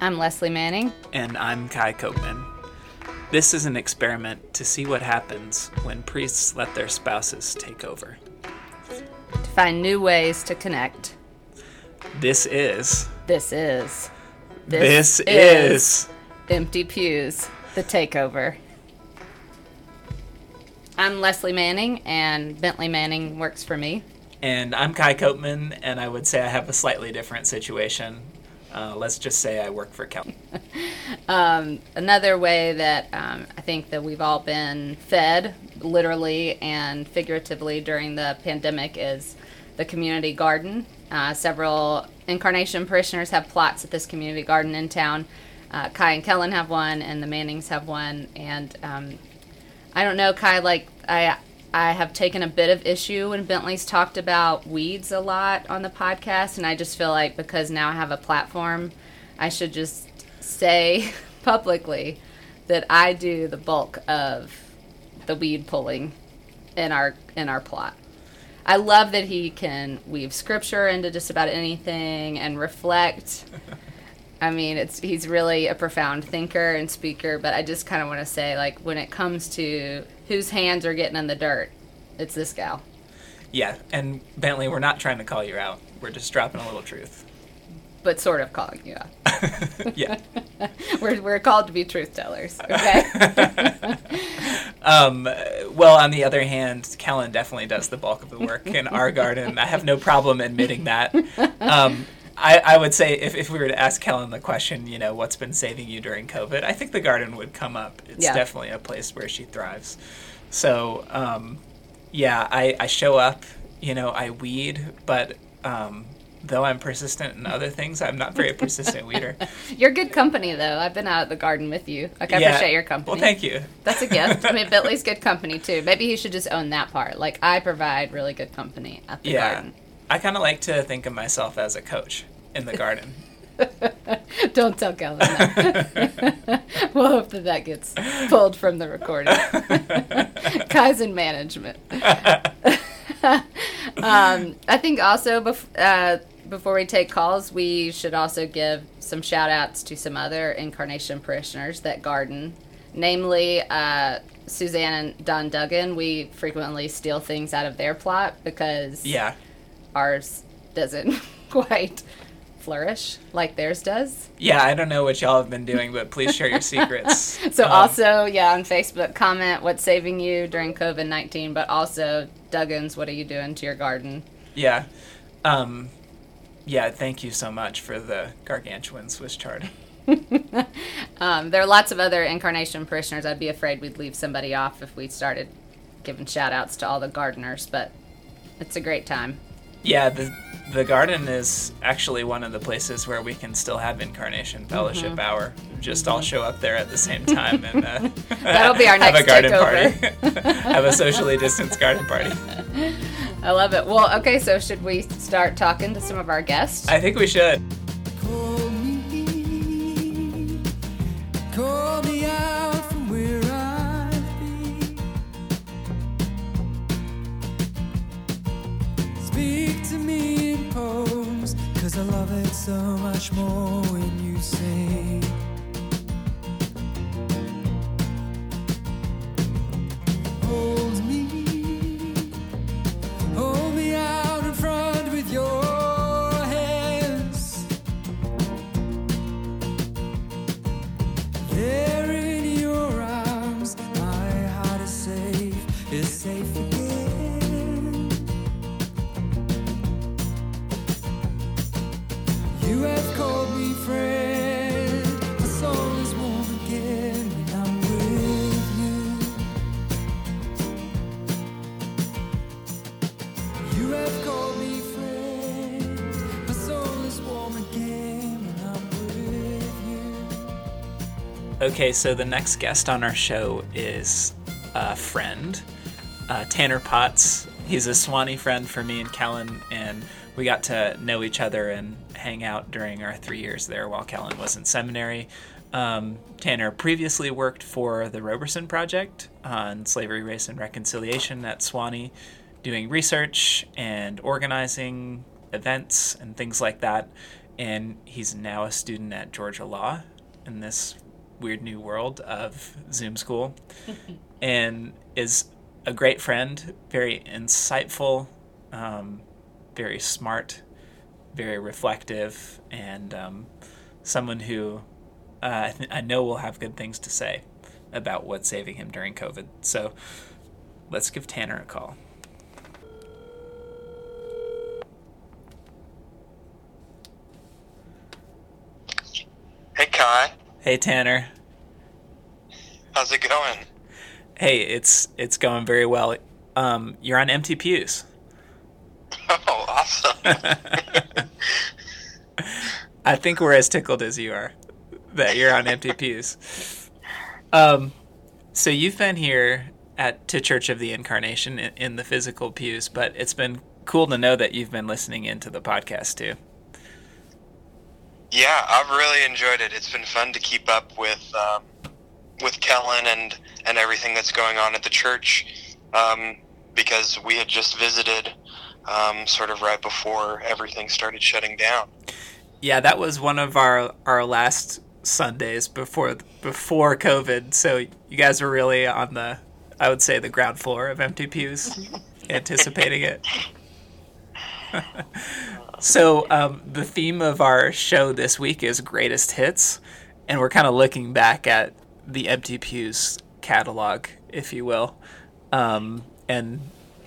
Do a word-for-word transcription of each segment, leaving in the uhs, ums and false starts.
I'm Leslie Manning. And I'm Kai Kopman. This is an experiment to see what happens when priests let their spouses take over. To find new ways to connect. This is... This is... This, this is... Empty Pews, the Takeover. I'm Leslie Manning, and Bentley Manning works for me. And I'm Kai Kopman, and I would say I have a slightly different situation. Uh, let's just say I work for Kellen. um, another way that um, I think that we've all been fed, literally and figuratively during the pandemic, is the community garden. Uh, several Incarnation parishioners have plots at this community garden in town. Uh, Kai and Kellen have one, and the Mannings have one. And um, I don't know, Kai, like, I... I have taken a bit of issue when Bentley's talked about weeds a lot on the podcast, and I just feel like because now I have a platform, I should just say publicly that I do the bulk of the weed pulling in our in our plot. I love that he can weave scripture into just about anything and reflect. I mean, it's he's really a profound thinker and speaker, but I just kind of want to say, like, when it comes to whose hands are getting in the dirt, it's this gal. Yeah, and Bentley, we're not trying to call you out. We're just dropping a little truth. But sort of calling you out. Yeah. we're we're called to be truth tellers, okay? um, well, on the other hand, Kellen definitely does the bulk of the work in our garden. I have no problem admitting that. Um I, I would say if, if we were to ask Kellen the question, you know, what's been saving you during COVID, I think the garden would come up. It's yeah. definitely a place where she thrives. So, um, yeah, I, I show up, you know, I weed, but um, though I'm persistent in other things, I'm not very persistent weeder. You're good company, though. I've been out at the garden with you. Like, I yeah. appreciate your company. Well, thank you. That's a gift. I mean, Bentley's good company, too. Maybe he should just own that part. Like, I provide really good company at the yeah. garden. I kind of like to think of myself as a coach in the garden. Don't tell Kellen that. We'll hope that that gets pulled from the recording. Kai's in management. um, I think also bef- uh, before we take calls, we should also give some shout-outs to some other Incarnation parishioners that garden, namely uh, Suzanne and Don Duggan. We frequently steal things out of their plot because... yeah. Ours doesn't quite flourish like theirs does. Yeah, I don't know what y'all have been doing, but please share your secrets. So um, also, yeah, on Facebook, comment what's saving you during COVID nineteen, but also, Duggins, what are you doing to your garden? Yeah. Um, yeah, thank you so much for the gargantuan Swiss chard. um, there are lots of other Incarnation parishioners. I'd be afraid we'd leave somebody off if we started giving shout-outs to all the gardeners, but it's a great time. Yeah, the the garden is actually one of the places where we can still have Incarnation Fellowship mm-hmm. Hour. Just mm-hmm. all show up there at the same time and uh, that'll be our next have a garden takeover. Party. Have a socially distanced garden party. I love it. Well, okay, so should we start talking to some of our guests? I think we should. Call me, call me out from where I've been. Speak to me in poems, 'cause I love it so much more when you sing. Hold me, hold me out in front with your hands. There in your arms, my heart is safe, is safe again. You have called me friend, my soul is warm again when I'm with you. You have called me friend, my soul is warm again when I'm with you. Okay, so the next guest on our show is a friend, uh, Tanner Potts. He's a Swanee friend for me and Kellen, and we got to know each other and hang out during our three years there while Kellen was in seminary. Um, Tanner previously worked for the Roberson Project on slavery, race, and reconciliation at Swanee, doing research and organizing events and things like that. and he's now a student at Georgia Law in this weird new world of Zoom school, and is a great friend, very insightful, um, very smart, very reflective, and um, someone who uh, I, th- I know will have good things to say about what's saving him during COVID. So let's give Tanner a call. Hey, Kai. Hey, Tanner. How's it going? Hey, it's it's going very well. Um, you're on Empty Pews. Oh, awesome. I think we're as tickled as you are that you're on Empty Pews. Um, so you've been here at to Church of the Incarnation in, in the physical pews, but it's been cool to know that you've been listening into the podcast too. Yeah, I've really enjoyed it. It's been fun to keep up with um, with Kellen and, and everything that's going on at the church, um, because we had just visited um, sort of right before everything started shutting down. Yeah, that was one of our, our last Sundays before before COVID, so you guys were really on the, I would say, the ground floor of Empty Pews, anticipating it. So um, the theme of our show this week is Greatest Hits, and we're kind of looking back at the Empty Pews catalog, if you will, um, and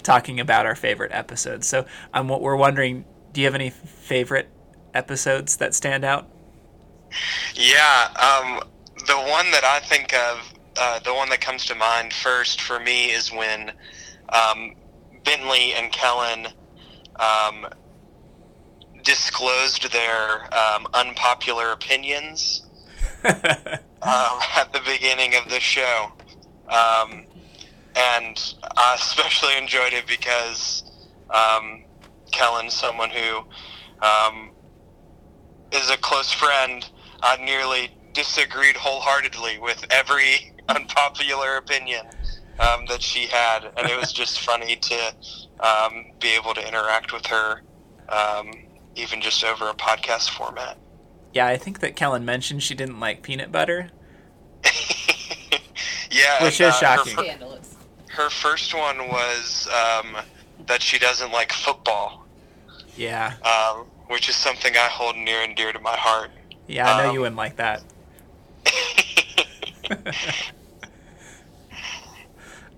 talking about our favorite episodes. So um, we're wondering, do you have any favorite episodes that stand out? Yeah, um, the one that I think of, uh, the one that comes to mind first for me is when um, Bentley and Kellen um, disclosed their um, unpopular opinions um, at the beginning of the show. Um, and I especially enjoyed it because um, Kellen's someone who um, is a close friend. I nearly disagreed wholeheartedly with every unpopular opinion um, that she had, and it was just funny to um, be able to interact with her um, even just over a podcast format. Yeah, I think that Kellen mentioned she didn't like peanut butter. Yeah. Which and, is uh, shocking. Her, Scandalous. Her first one was um, that she doesn't like football. Yeah. Um, which is something I hold near and dear to my heart. Yeah, I know um, you wouldn't like that.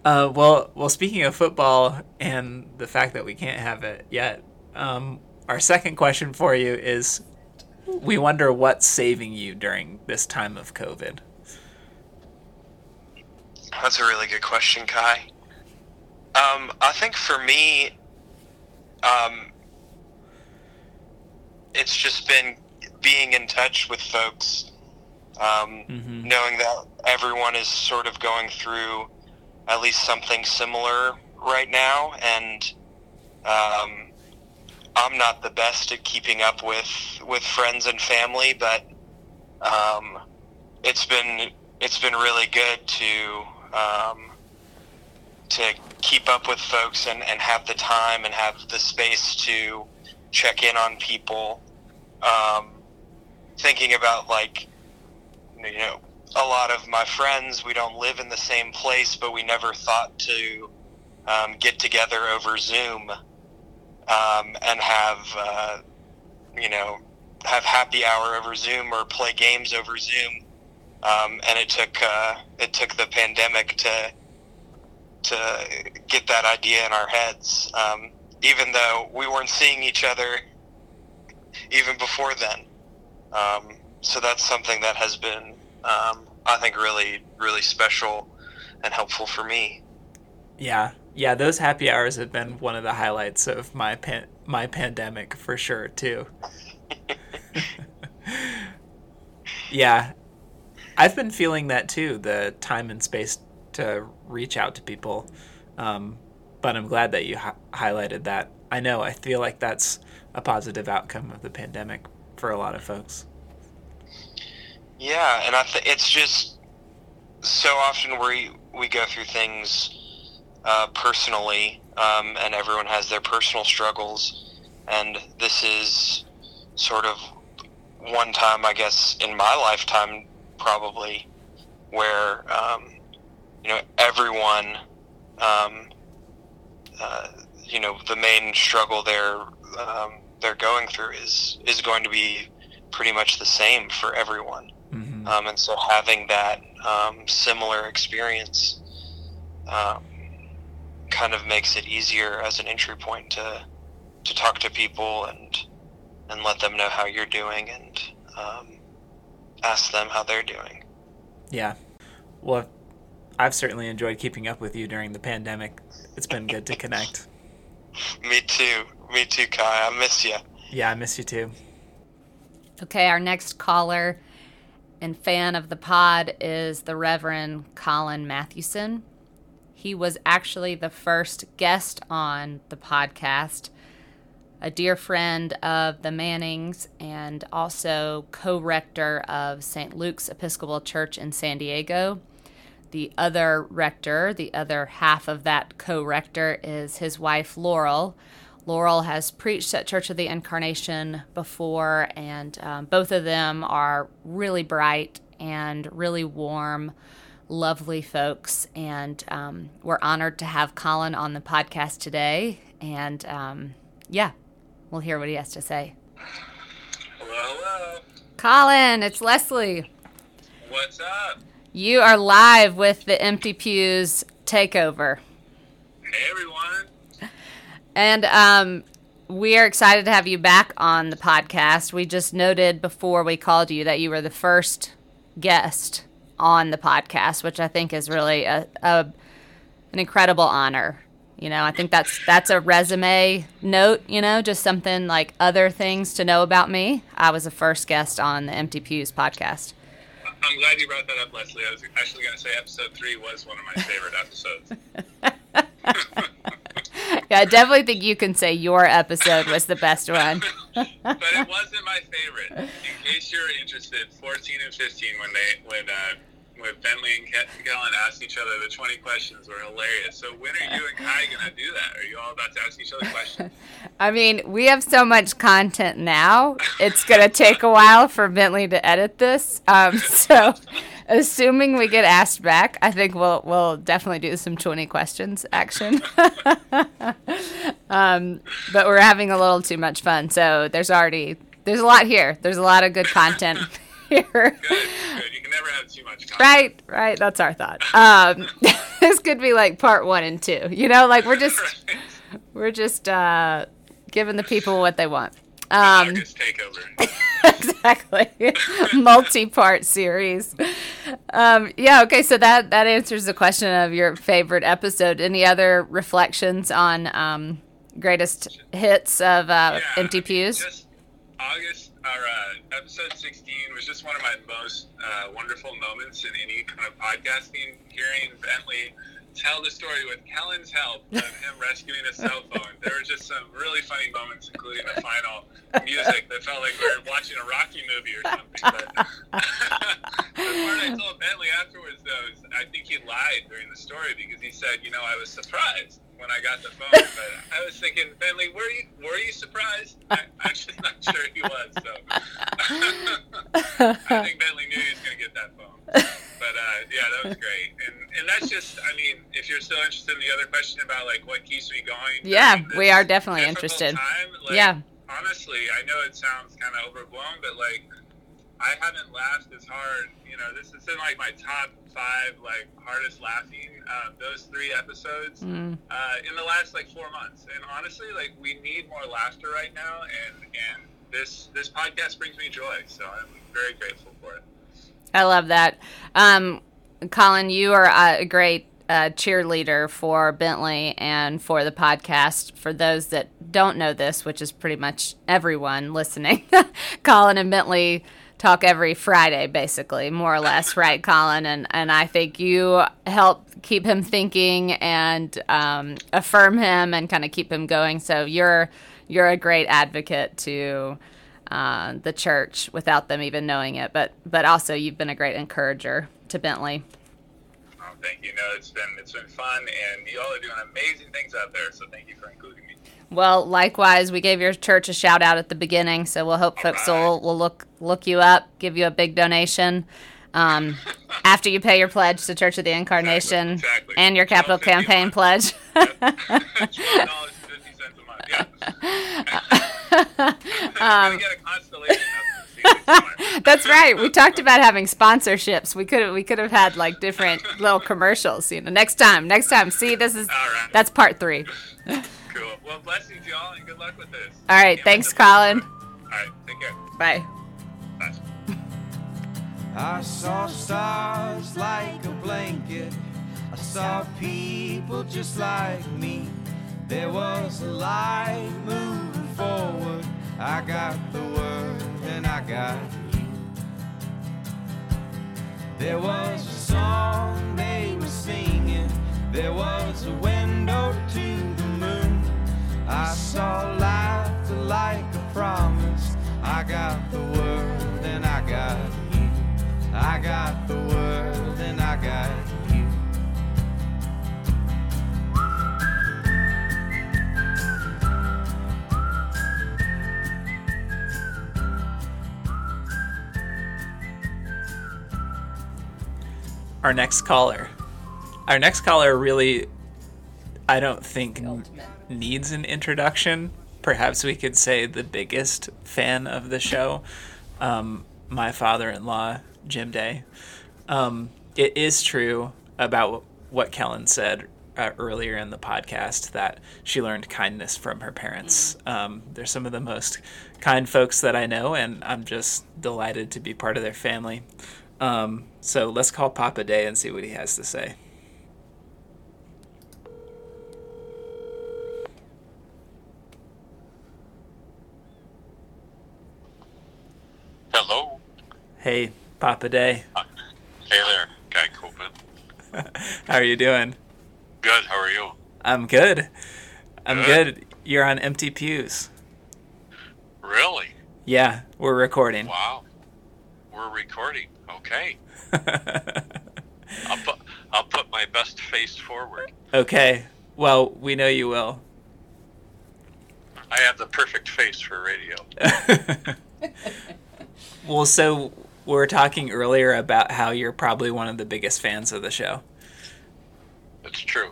uh, well, well, speaking of football and the fact that we can't have it yet, um, our second question for you is, we wonder what's saving you during this time of COVID. That's a really good question, Kai. Um, I think for me, um, it's just been being in touch with folks, um, mm-hmm. knowing that everyone is sort of going through at least something similar right now, and um, I'm not the best at keeping up with, with friends and family, but um, it's been it's been really good to um, to keep up with folks and, and have the time and have the space to check in on people. Um, thinking about, like, you know, a lot of my friends, we don't live in the same place, but we never thought to um, get together over Zoom. Um, and have, uh, you know, have happy hour over Zoom or play games over Zoom. Um, and it took, uh, it took the pandemic to, to get that idea in our heads. Um, even though we weren't seeing each other even before then. Um, so that's something that has been, um, I think really, really special and helpful for me. Yeah. Yeah, those happy hours have been one of the highlights of my pan- my pandemic for sure, too. Yeah. I've been feeling that, too, the time and space to reach out to people. Um, but I'm glad that you hi- highlighted that. I know, I feel like that's a positive outcome of the pandemic for a lot of folks. Yeah, and I th- it's just so often we, we go through things Uh, personally, um, and everyone has their personal struggles, and this is sort of one time, I guess, in my lifetime, probably, where, um, you know, everyone, um, uh, you know, the main struggle they're, um, they're going through is, is going to be pretty much the same for everyone. Mm-hmm. Um, and so having that, um, similar experience, um, kind of makes it easier as an entry point to, to talk to people and, and let them know how you're doing and, um, ask them how they're doing. Yeah. Well, I've certainly enjoyed keeping up with you during the pandemic. It's been good to connect. Me too. Me too, Kai. I miss you. Yeah, I miss you too. Okay, our next caller and fan of the pod is the Reverend Colin Mathewson. He was actually the first guest on the podcast, a dear friend of the Mannings and also co-rector of Saint Luke's Episcopal Church in San Diego. The other rector, the other half of that co-rector, is his wife, Laurel. Laurel has preached at Church of the Incarnation before, and um, both of them are really bright and really warm, lovely folks. And um, we're honored to have Colin on the podcast today. And um, yeah, we'll hear what he has to say. Hello, hello. Colin, it's Leslie. What's up? You are live with the Empty Pews takeover. Hey, everyone. And um, we are excited to have you back on the podcast. We just noted before we called you that you were the first guest on the podcast, which I think is really a, a an incredible honor. You know, I think that's that's a resume note, you know, just something like other things to know about me. I was the first guest on the Empty Pews podcast. I'm glad you brought that up, Leslie. I was actually going to say episode three was one of my favorite episodes. Yeah, I definitely think you can say your episode was the best one. But it wasn't my favorite. In case you're interested, fourteen and fifteen, when they when uh, when Bentley and Kellen asked each other the twenty questions, were hilarious. So when are you and Kai going to do that? Are you all about to ask each other questions? I mean, we have so much content now. It's going to take a while for Bentley to edit this. Um, so assuming we get asked back, I think we'll we'll definitely do some twenty questions action. um, but we're having a little too much fun, so there's already there's a lot here. There's a lot of good content here. Good, good. You can never have too much content. Right, right. That's our thought. Um, this could be like part one and two. You know, like we're just right. we're just uh, giving the people what they want. Um, August takeover. Exactly. Multi-part series. Um, yeah, okay, so that, that answers the question of your favorite episode. Any other reflections on um, greatest hits of uh, yeah, Empty Pews? I mean, just August, or, uh, episode sixteen was just one of my most uh, wonderful moments in any kind of podcasting. Hearing Bentley tell the story with Kellen's help of him rescuing a cell phone. There were just some really funny moments, including the final music that felt like we were watching a Rocky movie or something. But the part I told Bentley afterwards, though, is I think he lied during the story because he said, you know, I was surprised when I got the phone. But I was thinking, Bentley, were you were you surprised? I, I'm just not sure he was. So I think Bentley knew he was going to get that phone. So. But, uh, yeah, that was great. And and that's just, I mean, if you're still interested in the other question about, like, what keeps me going. Yeah, we are definitely interested. Time, like, yeah. Honestly, I know it sounds kind of overblown, but, like, I haven't laughed as hard. You know, this is in, like, my top five, like, hardest laughing, um, those three episodes mm. uh, in the last, like, four months. And, honestly, like, we need more laughter right now. And, and this, this podcast brings me joy. So I'm very grateful for it. I love that. Um, Colin, you are a great uh, cheerleader for Bentley and for the podcast. For those that don't know this, which is pretty much everyone listening, Colin and Bentley talk every Friday, basically, more or less, right, Colin? And, and I think you help keep him thinking and um, affirm him and kind of keep him going. So you're you're a great advocate to Uh, the church without them even knowing it, but but also you've been a great encourager to Bentley. Oh, thank you. No, it's been it's been fun, and you all are doing amazing things out there. So thank you for including me. Well, likewise, we gave your church a shout out at the beginning, so we'll hope folks will, will look look you up, give you a big donation um, after you pay your pledge to Church of the Incarnation exactly, exactly. and your capital campaign months. Pledge. Yep. um, that's right. We talked about having sponsorships. We could we could have had like different little commercials. You know, next time, next time. See, this is right. That's part three. Cool. Well, blessings, y'all, and good luck with this. All right. Yeah, thanks, Colin. All right. Take care. Bye. Bye. I saw stars like a blanket. I saw people just like me. There was a light moving forward. I got the word and I got you. There was a song they were singing. There was a window to the moon. I saw laughter like a promise. I got the word and I got you. I got the word and I got you. Our next caller. Our next caller really, I don't think, needs an introduction. Perhaps we could say the biggest fan of the show, um, my father-in-law, Jim Day. Um, it is true about what Kellen said uh, earlier in the podcast, that she learned kindness from her parents. Um, they're some of the most kind folks that I know, and I'm just delighted to be part of their family. Um, so let's call Papa Day and see what he has to say. Hello. Hey, Papa Day. Uh, hey there, Kai Kopman. How are you doing? Good. How are you? I'm good. I'm good. good. You're on Empty Pews. Really? Yeah, we're recording. Wow. We're recording. Okay. I'll put, I'll put my best face forward. Okay. Well, we know you will. I have the perfect face for radio. Well, so we were talking earlier about how you're probably one of the biggest fans of the show. That's true.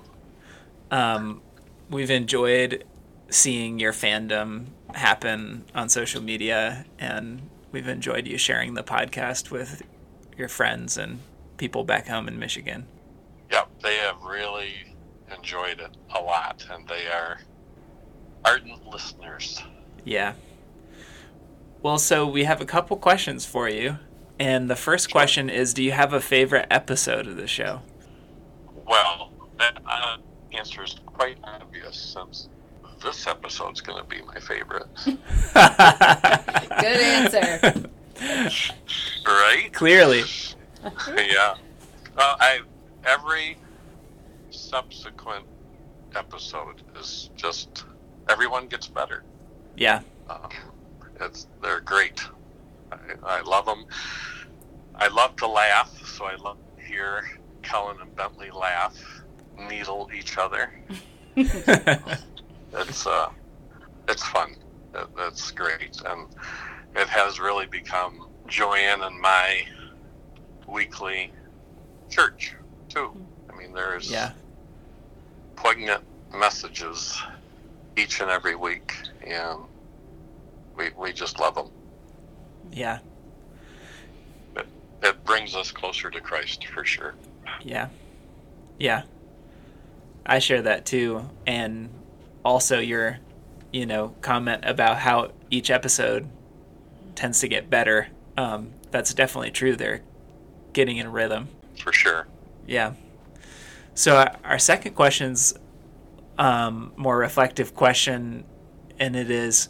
Um, we've enjoyed seeing your fandom happen on social media, and we've enjoyed you sharing the podcast with your friends and people back home in Michigan. Yep, they have really enjoyed it a lot, and they are ardent listeners. Yeah. Well, so we have a couple questions for you, and the first question is, do you have a favorite episode of the show? Well, that uh, answer is quite obvious, since this episode's going to be my favorite. Good answer. Right? Clearly. Yeah. Well, I every subsequent episode is just, everyone gets better. Yeah. Um, it's they're great. I, I love them. I love to laugh, so I love to hear Kellen and Bentley laugh, needle each other. It's uh, it's fun. That's it, great, and it has really become Joanne and my weekly church too. I mean, there's yeah. poignant messages each and every week, and we we just love them. Yeah, it, it brings us closer to Christ for sure. Yeah, yeah, I share that too, and. Also, your, you know, comment about how each episode tends to get better. Um, that's definitely true. They're getting in rhythm. For sure. Yeah. So our, our second question's um, more reflective question, and it is,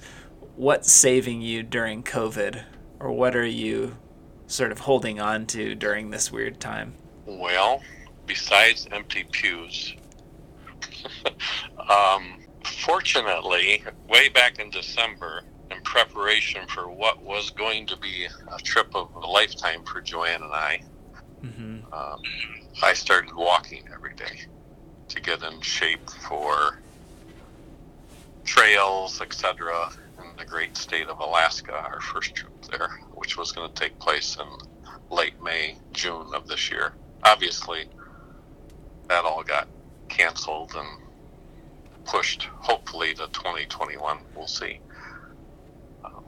what's saving you during COVID? Or what are you sort of holding on to during this weird time? Well, besides Empty Pews, um... fortunately, way back in December, in preparation for what was going to be a trip of a lifetime for Joanne and I, mm-hmm. um, I started walking every day to get in shape for trails, et cetera, in the great state of Alaska, our first trip there, which was going to take place in late May, June of this year. Obviously, that all got canceled and pushed, hopefully, to twenty twenty-one. We'll see. Um,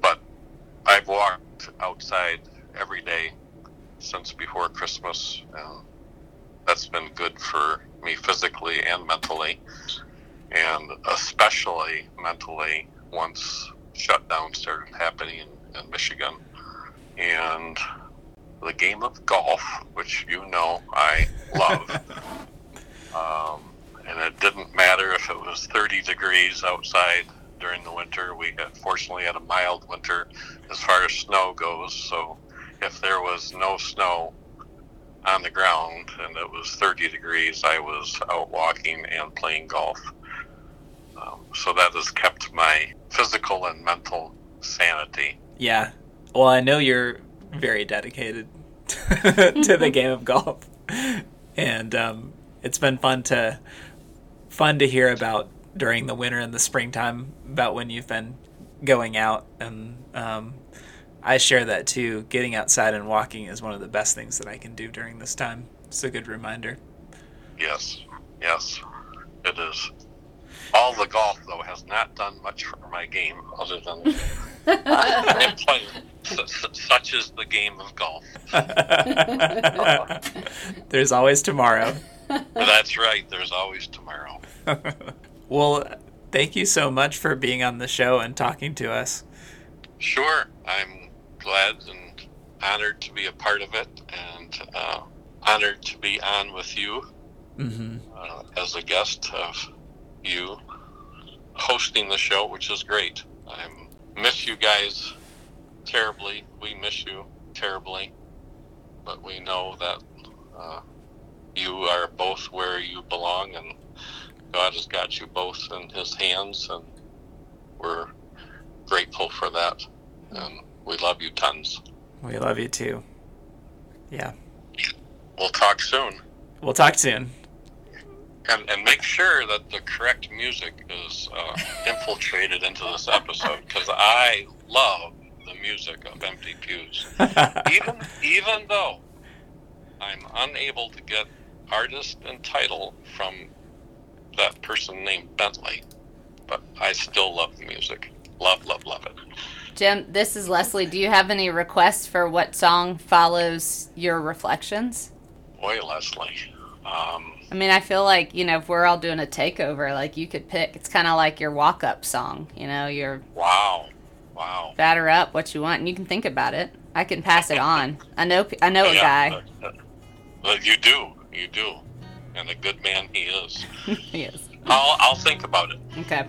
but I've walked outside every day since before Christmas, and that's been good for me physically and mentally, and especially mentally once shutdown started happening in, in Michigan. And the game of golf, which you know I love, um, and it didn't matter if it was thirty degrees outside during the winter. We had, fortunately had a mild winter as far as snow goes, so if there was no snow on the ground and it was thirty degrees, I was out walking and playing golf. Um, so that has kept my physical and mental sanity. Yeah. Well, I know you're very dedicated to the game of golf, and um, it's been fun to fun to hear about during the winter and the springtime about when you've been going out, and um, I share that too. Getting outside and walking is one of the best things that I can do during this time. It's a good reminder. Yes, yes, it is. All the golf, though, has not done much for my game other than playing. Such is the game of golf. There's always tomorrow. That's right. There's always tomorrow. Well, thank you so much for being on the show and talking to us. Sure. I'm glad and honored to be a part of it, and uh, honored to be on with you mm-hmm. uh, as a guest of you hosting the show, which is great. I miss you guys terribly. We miss you terribly, but we know that uh, you are both where you belong, and God has got you both in his hands, and we're grateful for that, and we love you tons. We love you too. Yeah. We'll talk soon. We'll talk soon. And, and make sure that the correct music is uh, infiltrated into this episode, because I love the music of Empty Pews. Even even though I'm unable to get artist and title from that person named Bentley, but I still love the music. Love, love, love it. Jim, this is Leslie. Do you have any requests for what song follows your reflections? Boy, Leslie. Um, I mean, I feel like, you know, if we're all doing a takeover, like, you could pick. It's kind of like your walk-up song, you know, your... Wow. Wow. Batter up what you want, and you can think about it. I can pass it on. I know I know oh, a yeah. guy. Uh, well, you do. You do. And a good man he is. He is. I'll, I'll think about it. Okay.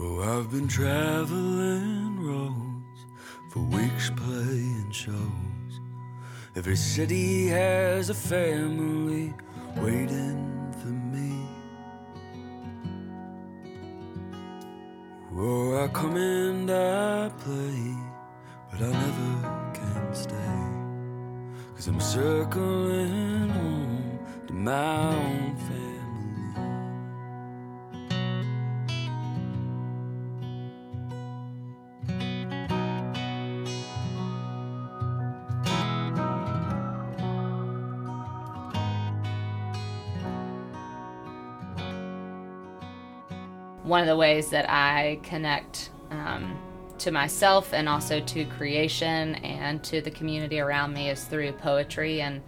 Oh, I've been traveling roads for weeks playing shows. Every city has a family waiting for me. Oh, I come and I play, but I never can stay, 'cause I'm circling home to my own family. One of the ways that I connect um, to myself and also to creation and to the community around me is through poetry, and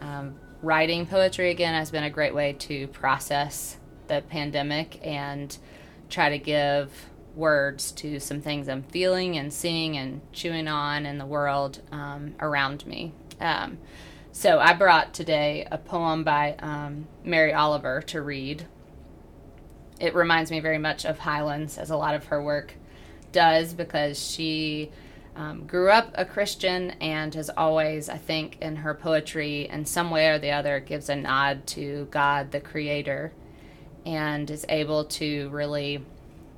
um, writing poetry again has been a great way to process the pandemic and try to give words to some things I'm feeling and seeing and chewing on in the world um, around me. Um, so I brought today a poem by um, Mary Oliver to read. It reminds me very much of Highlands, as a lot of her work does, because she um, grew up a Christian and has always, I think, in her poetry in some way or the other gives a nod to God, the Creator, and is able to really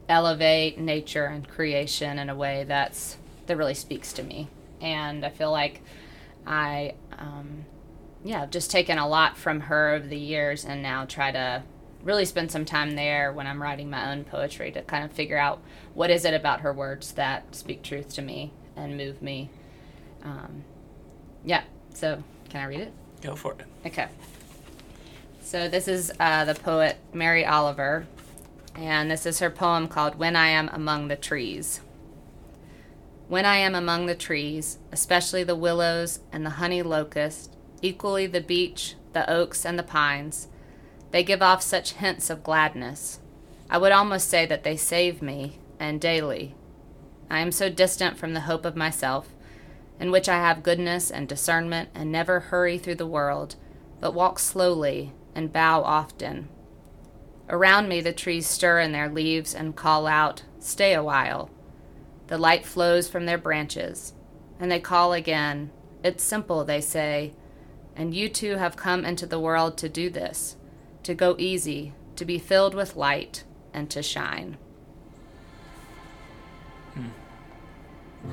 elevate nature and creation in a way that's that really speaks to me. And I feel like I, um, yeah, I've just taken a lot from her over the years and now try to really spend some time there when I'm writing my own poetry to kind of figure out what is it about her words that speak truth to me and move me. Um, yeah, so can I read it? Go for it. Okay. So this is uh, the poet Mary Oliver, and this is her poem called When I Am Among the Trees. When I am among the trees, especially the willows and the honey locust, equally the beech, the oaks, and the pines, they give off such hints of gladness. I would almost say that they save me, and daily. I am so distant from the hope of myself, in which I have goodness and discernment and never hurry through the world, but walk slowly and bow often. Around me the trees stir in their leaves and call out, "Stay a while." The light flows from their branches, and they call again. It's simple, they say, and you too have come into the world to do this, to go easy, to be filled with light, and to shine. Hmm.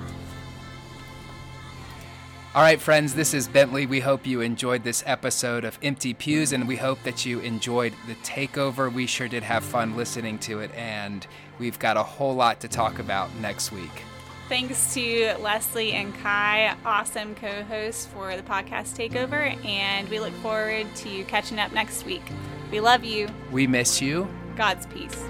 All right, friends, this is Bentley. We hope you enjoyed this episode of Empty Pews, and we hope that you enjoyed the takeover. We sure did have fun listening to it, and we've got a whole lot to talk about next week. Thanks to Leslie and Kai, awesome co-hosts for the podcast takeover, and we look forward to catching up next week. We love you. We miss you. God's peace.